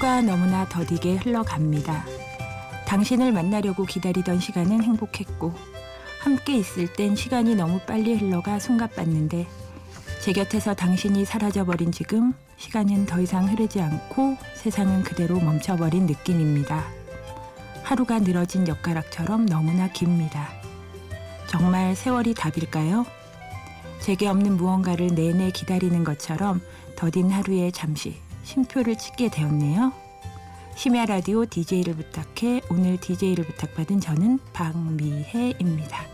하루가 너무나 더디게 흘러갑니다. 당신을 만나려고 기다리던 시간은 행복했고 함께 있을 땐 시간이 너무 빨리 흘러가 숨가빴는데 제 곁에서 당신이 사라져버린 지금 시간은 더 이상 흐르지 않고 세상은 그대로 멈춰버린 느낌입니다. 하루가 늘어진 엿가락처럼 너무나 깁니다. 정말 세월이 답일까요? 제게 없는 무언가를 내내 기다리는 것처럼 더딘 하루에 잠시 쉼표를 찍게 되었네요. 심야 라디오 DJ를 부탁해. 오늘 DJ를 부탁받은 저는 박미혜입니다.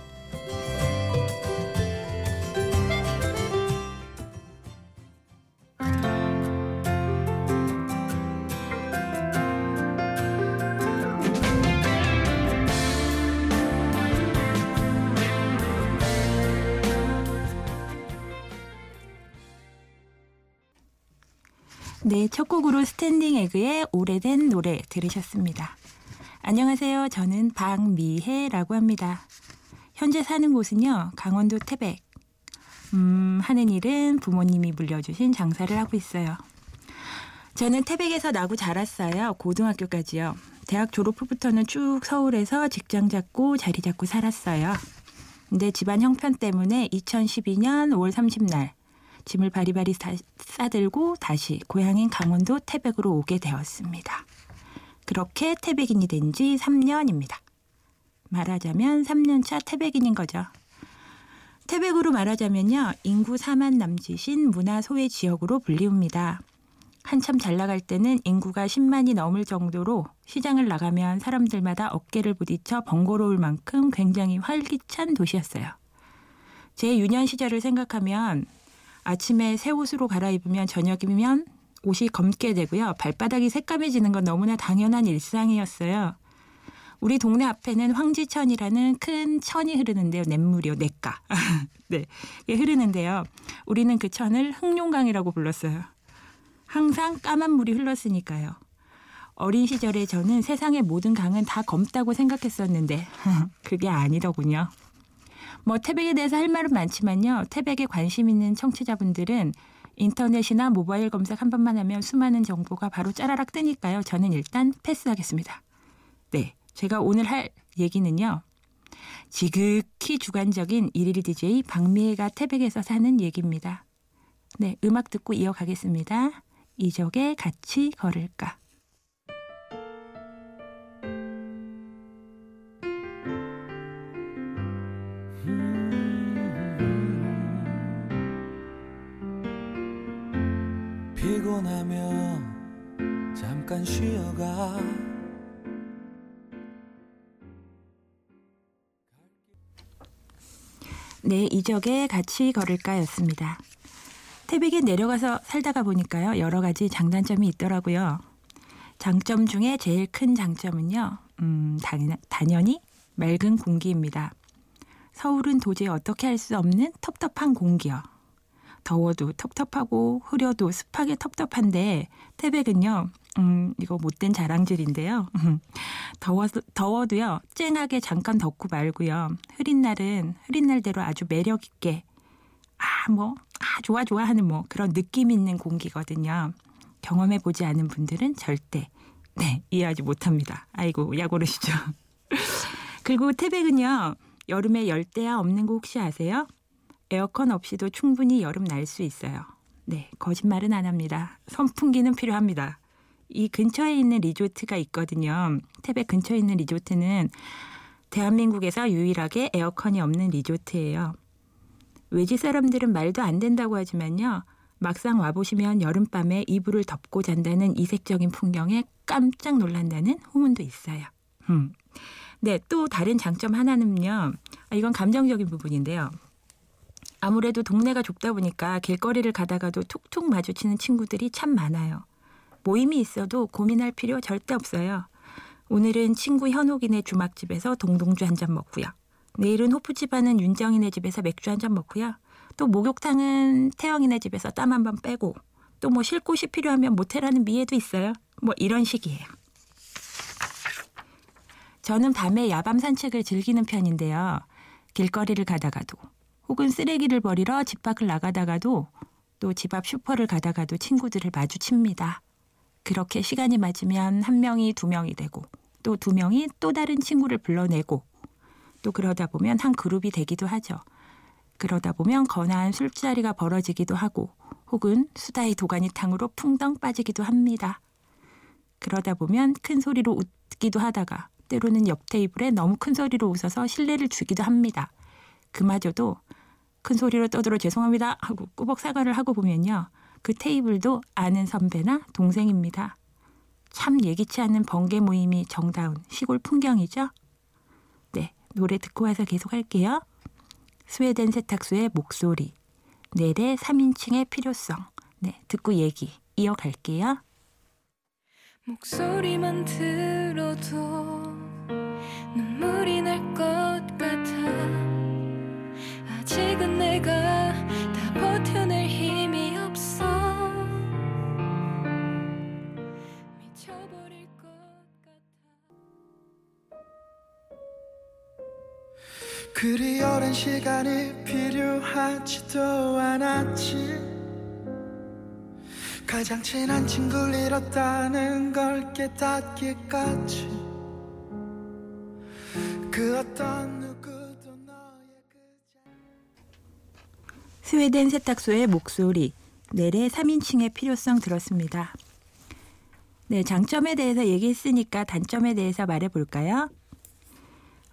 네, 첫 곡으로 스탠딩 에그의 오래된 노래 들으셨습니다. 안녕하세요. 저는 박미혜라고 합니다. 현재 사는 곳은요, 강원도 태백. 하는 일은 부모님이 물려주신 장사를 하고 있어요. 저는 태백에서 나고 자랐어요. 고등학교까지요. 대학 졸업 후부터는 쭉 서울에서 직장 잡고 자리 잡고 살았어요. 근데 집안 형편 때문에 2012년 5월 30날 짐을 바리바리 싸들고 다시 고향인 강원도 태백으로 오게 되었습니다. 그렇게 태백인이 된 지 3년입니다. 말하자면 3년차 태백인인 거죠. 태백으로 말하자면요, 인구 4만 남짓인 문화소외 지역으로 불리웁니다. 한참 잘 나갈 때는 인구가 10만이 넘을 정도로 시장을 나가면 사람들마다 어깨를 부딪혀 번거로울 만큼 굉장히 활기찬 도시였어요. 제 유년 시절을 생각하면 아침에 새 옷으로 갈아입으면 저녁이면 옷이 검게 되고요. 발바닥이 새까매지는 건 너무나 당연한 일상이었어요. 우리 동네 앞에는 황지천이라는 큰 천이 흐르는데요. 냇물이요. 냇가. 네, 이게 흐르는데요. 우리는 그 천을 흑룡강이라고 불렀어요. 항상 까만 물이 흘렀으니까요. 어린 시절에 저는 세상의 모든 강은 다 검다고 생각했었는데 그게 아니더군요. 뭐 태백에 대해서 할 말은 많지만요. 태백에 관심 있는 청취자분들은 인터넷이나 모바일 검색 한 번만 하면 수많은 정보가 바로 짜라락 뜨니까요. 저는 일단 패스하겠습니다. 네, 제가 오늘 할 얘기는요. 지극히 주관적인 일일 DJ 박미혜가 태백에서 사는 얘기입니다. 네, 음악 듣고 이어가겠습니다. 이적에 같이 걸을까. 피곤하면 잠깐 쉬어가. 네, 이적에 같이 걸을까였습니다. 태백에 내려가서 살다가 보니까요, 여러 가지 장단점이 있더라고요. 장점 중에 제일 큰 장점은요, 당연히 맑은 공기입니다. 서울은 도저히 어떻게 할 수 없는 텁텁한 공기요. 더워도 텁텁하고 흐려도 습하게 텁텁한데 태백은요. 이거 못된 자랑질인데요. 더워도요. 쨍하게 잠깐 덥고 말고요. 흐린 날은 흐린 날대로 아주 매력 있게 좋아 하는 그런 느낌 있는 공기거든요. 경험해 보지 않은 분들은 절대 이해하지 못합니다. 아이고 약오르시죠. 그리고 태백은요. 여름에 열대야 없는 거 혹시 아세요? 에어컨 없이도 충분히 여름 날 수 있어요. 네, 거짓말은 안 합니다. 선풍기는 필요합니다. 이 근처에 있는 리조트가 있거든요. 태백 근처에 있는 리조트는 대한민국에서 유일하게 에어컨이 없는 리조트예요. 외지 사람들은 말도 안 된다고 하지만요. 막상 와보시면 여름밤에 이불을 덮고 잔다는 이색적인 풍경에 깜짝 놀란다는 후문도 있어요. 네, 또 다른 장점 하나는요. 이건 감정적인 부분인데요. 아무래도 동네가 좁다 보니까 길거리를 가다가도 툭툭 마주치는 친구들이 참 많아요. 모임이 있어도 고민할 필요 절대 없어요. 오늘은 친구 현옥이네 주막집에서 동동주 한 잔 먹고요. 내일은 호프집 하는 윤정이네 집에서 맥주 한 잔 먹고요. 또 목욕탕은 태영이네 집에서 땀 한 번 빼고 또 뭐 쉴 곳이 필요하면 모텔하는 미애도 있어요. 뭐 이런 식이에요. 저는 밤에 야밤 산책을 즐기는 편인데요. 길거리를 가다가도 혹은 쓰레기를 버리러 집 밖을 나가다가도 또 집 앞 슈퍼를 가다가도 친구들을 마주칩니다. 그렇게 시간이 맞으면 한 명이 두 명이 되고 또 두 명이 또 다른 친구를 불러내고 또 그러다 보면 한 그룹이 되기도 하죠. 그러다 보면 거나한 술자리가 벌어지기도 하고 혹은 수다의 도가니탕으로 풍덩 빠지기도 합니다. 그러다 보면 큰 소리로 웃기도 하다가 때로는 옆 테이블에 너무 큰 소리로 웃어서 실례를 주기도 합니다. 그마저도 큰 소리로 떠들어 죄송합니다 하고 꾸벅 사과를 하고 보면요. 그 테이블도 아는 선배나 동생입니다. 참 예기치 않은 번개 모임이 정다운 시골 풍경이죠? 네, 노래 듣고 와서 계속할게요. 스웨덴 세탁소의 목소리, 넬의 3인칭의 필요성. 네, 듣고 얘기 이어갈게요. 목소리만 들어도 눈물이 날 것 같아. 아직은 내가 다 버텨낼 힘이 없어. 미쳐버릴 것 같아. 그리 오랜 시간이 필요하지도 않았지. 가장 친한 친구를 잃었다는 걸 깨닫기까지 그 어떤 누구도 너의 그 자리. 스웨덴 세탁소의 목소리, 넬의 3인칭의 필요성 들었습니다. 네, 장점에 대해서 얘기했으니까 단점에 대해서 말해볼까요?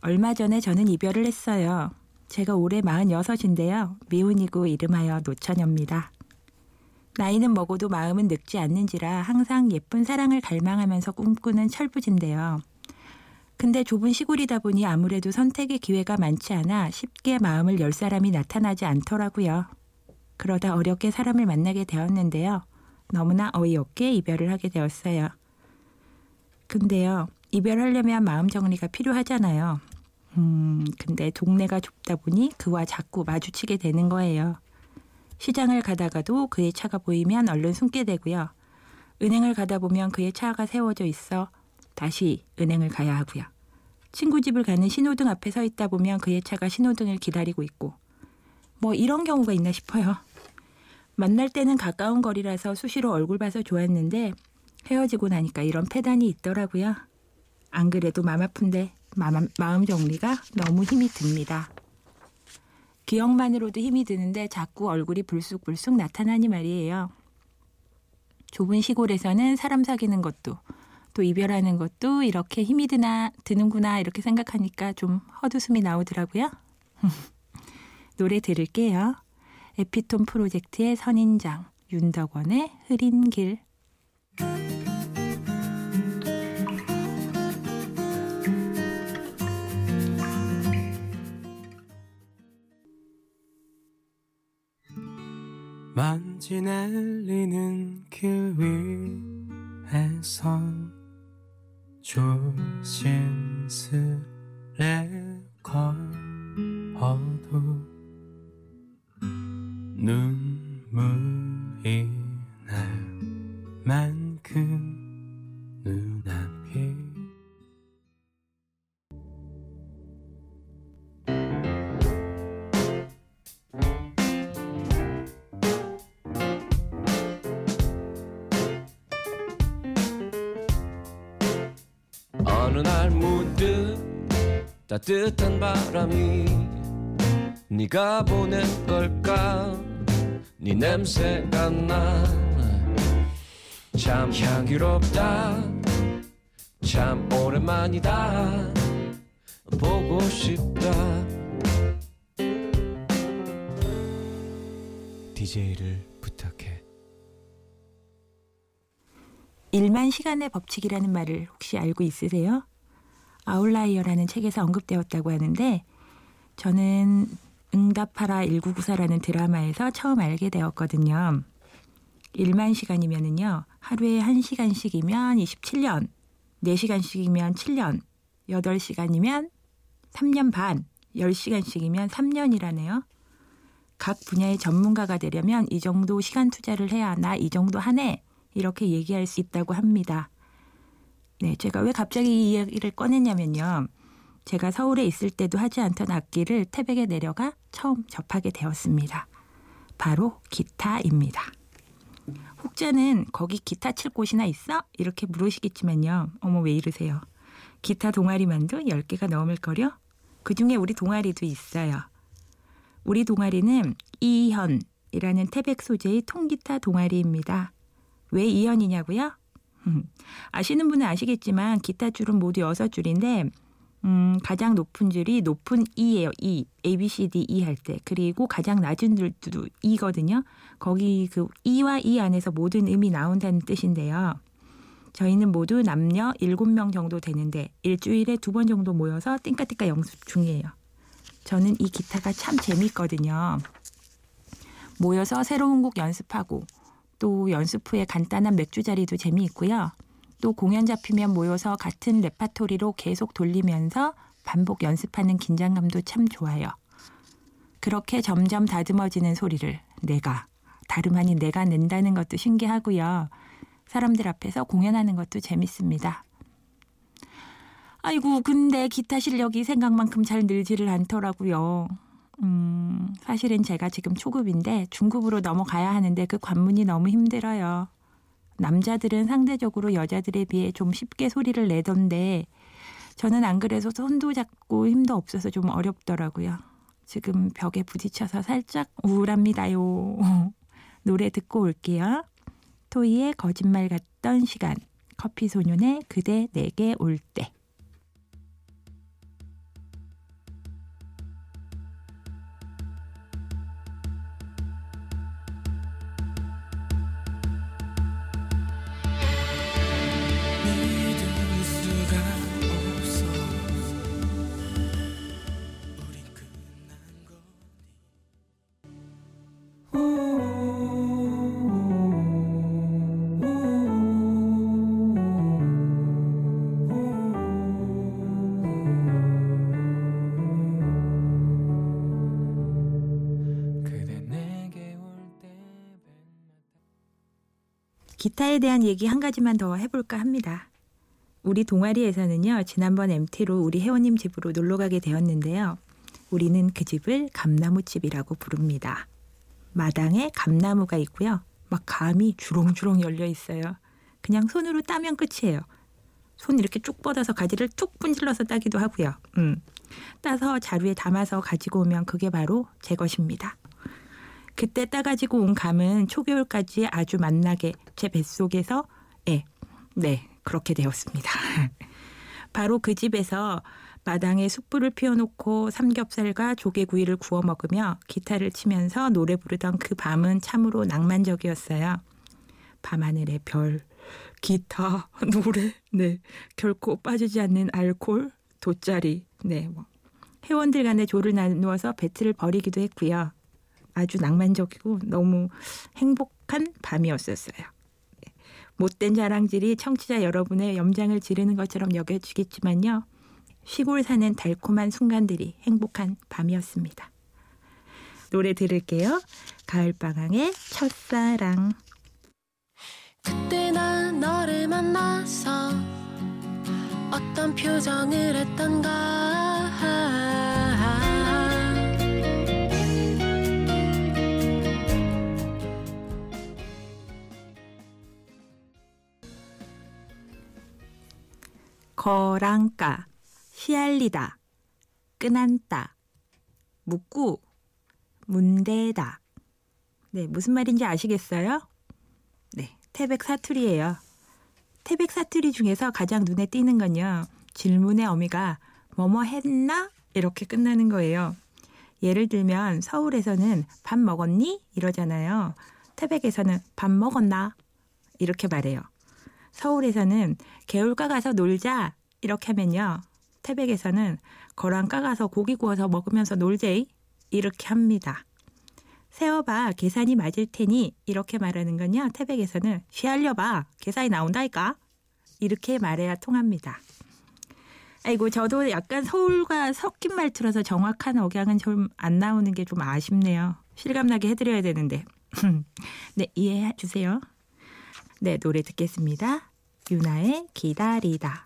얼마 전에 저는 이별을 했어요. 제가 올해 46인데요. 미혼이고 이름하여 노처녀입니다. 나이는 먹어도 마음은 늙지 않는지라 항상 예쁜 사랑을 갈망하면서 꿈꾸는 철부지인데요. 근데 좁은 시골이다 보니 아무래도 선택의 기회가 많지 않아 쉽게 마음을 열 사람이 나타나지 않더라고요. 그러다 어렵게 사람을 만나게 되었는데요. 너무나 어이없게 이별을 하게 되었어요. 근데요, 이별하려면 마음 정리가 필요하잖아요. 근데 동네가 좁다 보니 그와 자꾸 마주치게 되는 거예요. 시장을 가다가도 그의 차가 보이면 얼른 숨게 되고요. 은행을 가다 보면 그의 차가 세워져 있어 다시 은행을 가야 하고요. 친구 집을 가는 신호등 앞에 서 있다 보면 그의 차가 신호등을 기다리고 있고 뭐 이런 경우가 있나 싶어요. 만날 때는 가까운 거리라서 수시로 얼굴 봐서 좋았는데 헤어지고 나니까 이런 패단이 있더라고요. 안 그래도 맘 아픈데 마음 정리가 너무 힘이 듭니다. 기억만으로도 힘이 드는데 자꾸 얼굴이 불쑥불쑥 나타나니 말이에요. 좁은 시골에서는 사람 사귀는 것도 또 이별하는 것도 이렇게 힘이 드는구나 이렇게 생각하니까 좀 헛웃음이 나오더라고요. 노래 들을게요. 에피톤 프로젝트의 선인장, 윤덕원의 흐린 길. 먼지 날리는 길 위에선 조심스레 걸어도 눈물이 날 만큼 눈앞이. 어느 날 문득 따뜻한 바람이 네가 보낸 걸까. 네 냄새가 나. 참 향기롭다. 참 오랜만이다. 보고 싶다. DJ를 부탁해. 일만 시간의 법칙이라는 말을 혹시 알고 있으세요? 아웃라이어라는 책에서 언급되었다고 하는데 저는 응답하라 1994라는 드라마에서 처음 알게 되었거든요. 일만 시간이면은요. 하루에 1시간씩이면 27년, 4시간씩이면 7년, 8시간이면 3년 반, 10시간씩이면 3년이라네요. 각 분야의 전문가가 되려면 이 정도 시간 투자를 해야 나 이 정도 하네. 이렇게 얘기할 수 있다고 합니다. 네, 제가 왜 갑자기 이 이야기를 꺼냈냐면요. 제가 서울에 있을 때도 하지 않던 악기를 태백에 내려가 처음 접하게 되었습니다. 바로 기타입니다. 혹자는 거기 기타 칠 곳이나 있어? 이렇게 물으시겠지만요. 어머 왜 이러세요. 기타 동아리만도 10개가 넘을걸요? 그중에 우리 동아리도 있어요. 우리 동아리는 이현이라는 태백 소재의 통기타 동아리입니다. 왜 이현이냐고요? 아시는 분은 아시겠지만 기타 줄은 모두 6줄인데 가장 높은 줄이 높은 E예요. E. A, B, C, D, E 할 때. 그리고 가장 낮은 줄도 E거든요. 거기 그 E와 E 안에서 모든 음이 나온다는 뜻인데요. 저희는 모두 남녀 7명 정도 되는데 일주일에 2번 정도 모여서 띵까띵까 연습 중이에요. 저는 이 기타가 참 재밌거든요. 모여서 새로운 곡 연습하고 또 연습 후에 간단한 맥주 자리도 재미있고요. 또 공연 잡히면 모여서 같은 레파토리로 계속 돌리면서 반복 연습하는 긴장감도 참 좋아요. 그렇게 점점 다듬어지는 소리를 내가, 다름 아닌 내가 낸다는 것도 신기하고요. 사람들 앞에서 공연하는 것도 재밌습니다. 아이고 근데 기타 실력이 생각만큼 잘 늘지를 않더라고요. 사실은 제가 지금 초급인데 중급으로 넘어가야 하는데 그 관문이 너무 힘들어요. 남자들은 상대적으로 여자들에 비해 좀 쉽게 소리를 내던데 저는 안 그래서 손도 작고 힘도 없어서 좀 어렵더라고요. 지금 벽에 부딪혀서 살짝 우울합니다요. 노래 듣고 올게요. 토이의 거짓말 같던 시간, 커피소년의 그대 내게 올 때. 기타에 대한 얘기 한 가지만 더 해볼까 합니다. 우리 동아리에서는요. 지난번 MT로 우리 회원님 집으로 놀러가게 되었는데요. 우리는 그 집을 감나무집이라고 부릅니다. 마당에 감나무가 있고요. 막 감이 주렁주렁 열려 있어요. 그냥 손으로 따면 끝이에요. 손 이렇게 쭉 뻗어서 가지를 툭 분질러서 따기도 하고요. 따서 자루에 담아서 가지고 오면 그게 바로 제 것입니다. 그때 따가지고 온 감은 초겨울까지 아주 맛나게 제 뱃속에서 네 그렇게 되었습니다. 바로 그 집에서 마당에 숯불을 피워놓고 삼겹살과 조개구이를 구워 먹으며 기타를 치면서 노래 부르던 그 밤은 참으로 낭만적이었어요. 밤하늘의 별, 기타, 노래, 네 결코 빠지지 않는 알코올, 돗자리, 네 뭐. 회원들 간에 조를 나누어서 배틀을 벌이기도 했고요. 아주 낭만적이고 너무 행복한 밤이었었어요. 못된 자랑질이 청취자 여러분의 염장을 지르는 것처럼 여겨지겠지만요. 시골 사는 달콤한 순간들이 행복한 밤이었습니다. 노래 들을게요. 가을방학의 첫사랑. 그때 난 너를 만나서 어떤 표정을 했던가. 거랑까, 시알리다, 끈안다, 묻고, 문대다. 네, 무슨 말인지 아시겠어요? 네, 태백 사투리예요. 태백 사투리 중에서 가장 눈에 띄는 건요. 질문의 어미가 뭐뭐 했나? 이렇게 끝나는 거예요. 예를 들면 서울에서는 밥 먹었니? 이러잖아요. 태백에서는 밥 먹었나? 이렇게 말해요. 서울에서는 개울가 가서 놀자 이렇게 하면요. 태백에서는 거랑가 가서 고기 구워서 먹으면서 놀제 이렇게 합니다. 세어봐 계산이 맞을 테니 이렇게 말하는 건요. 태백에서는 쉬알려봐 계산이 나온다니까 이렇게 말해야 통합니다. 아이고 저도 약간 서울과 섞인 말투라서 정확한 억양은 좀 안 나오는 게 좀 아쉽네요. 실감나게 해드려야 되는데. 네 이해해 주세요. 네, 노래 듣겠습니다. 유나의 기다리다.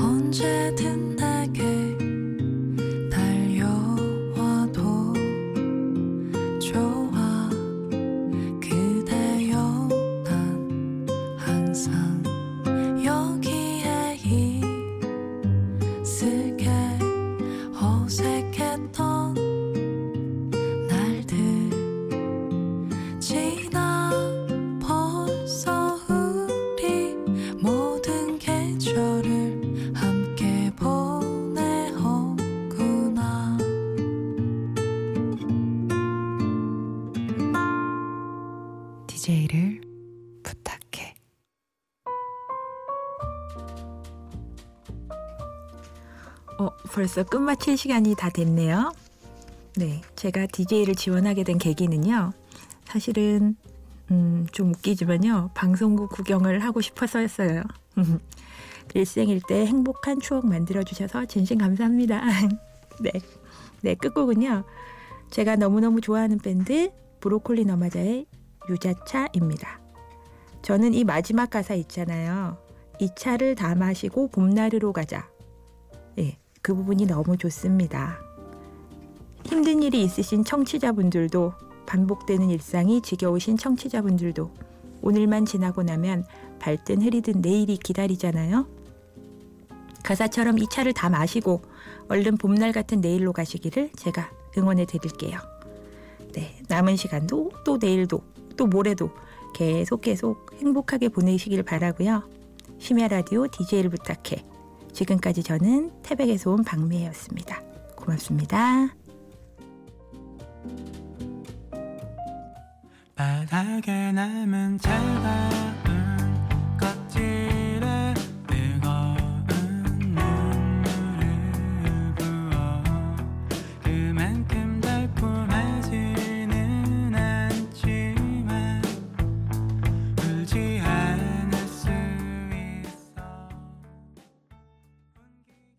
언제든 내게 달려와도 좋아. 그대여 난 항상 여기에 있을게. 어색했던 날들 지나 벌써 우리 모든 계절을 함께 보내었구나. DJ를 부탁해. 벌써 끝마칠 시간이 다 됐네요. 네, 제가 DJ를 지원하게 된 계기는요. 사실은 좀 웃기지만요. 방송국 구경을 하고 싶어서였어요. 일생일 때 행복한 추억 만들어주셔서 진심 감사합니다. 네, 끝곡은요. 제가 너무너무 좋아하는 밴드 브로콜리 너마자의 유자차입니다. 저는 이 마지막 가사 있잖아요. 이 차를 다 마시고 봄날으로 가자. 예, 그 부분이 너무 좋습니다. 힘든 일이 있으신 청취자분들도, 반복되는 일상이 지겨우신 청취자분들도, 오늘만 지나고 나면 밝든 흐리든 내일이 기다리잖아요. 가사처럼 이 차를 다 마시고 얼른 봄날 같은 내일로 가시기를 제가 응원해 드릴게요. 네, 남은 시간도 또 내일도 또 모레도 계속 행복하게 보내시길 바라고요. 심야 라디오 DJ를 부탁해. 지금까지 저는 태백에서 온 박미혜였습니다. 고맙습니다. 바닥에 남은 차가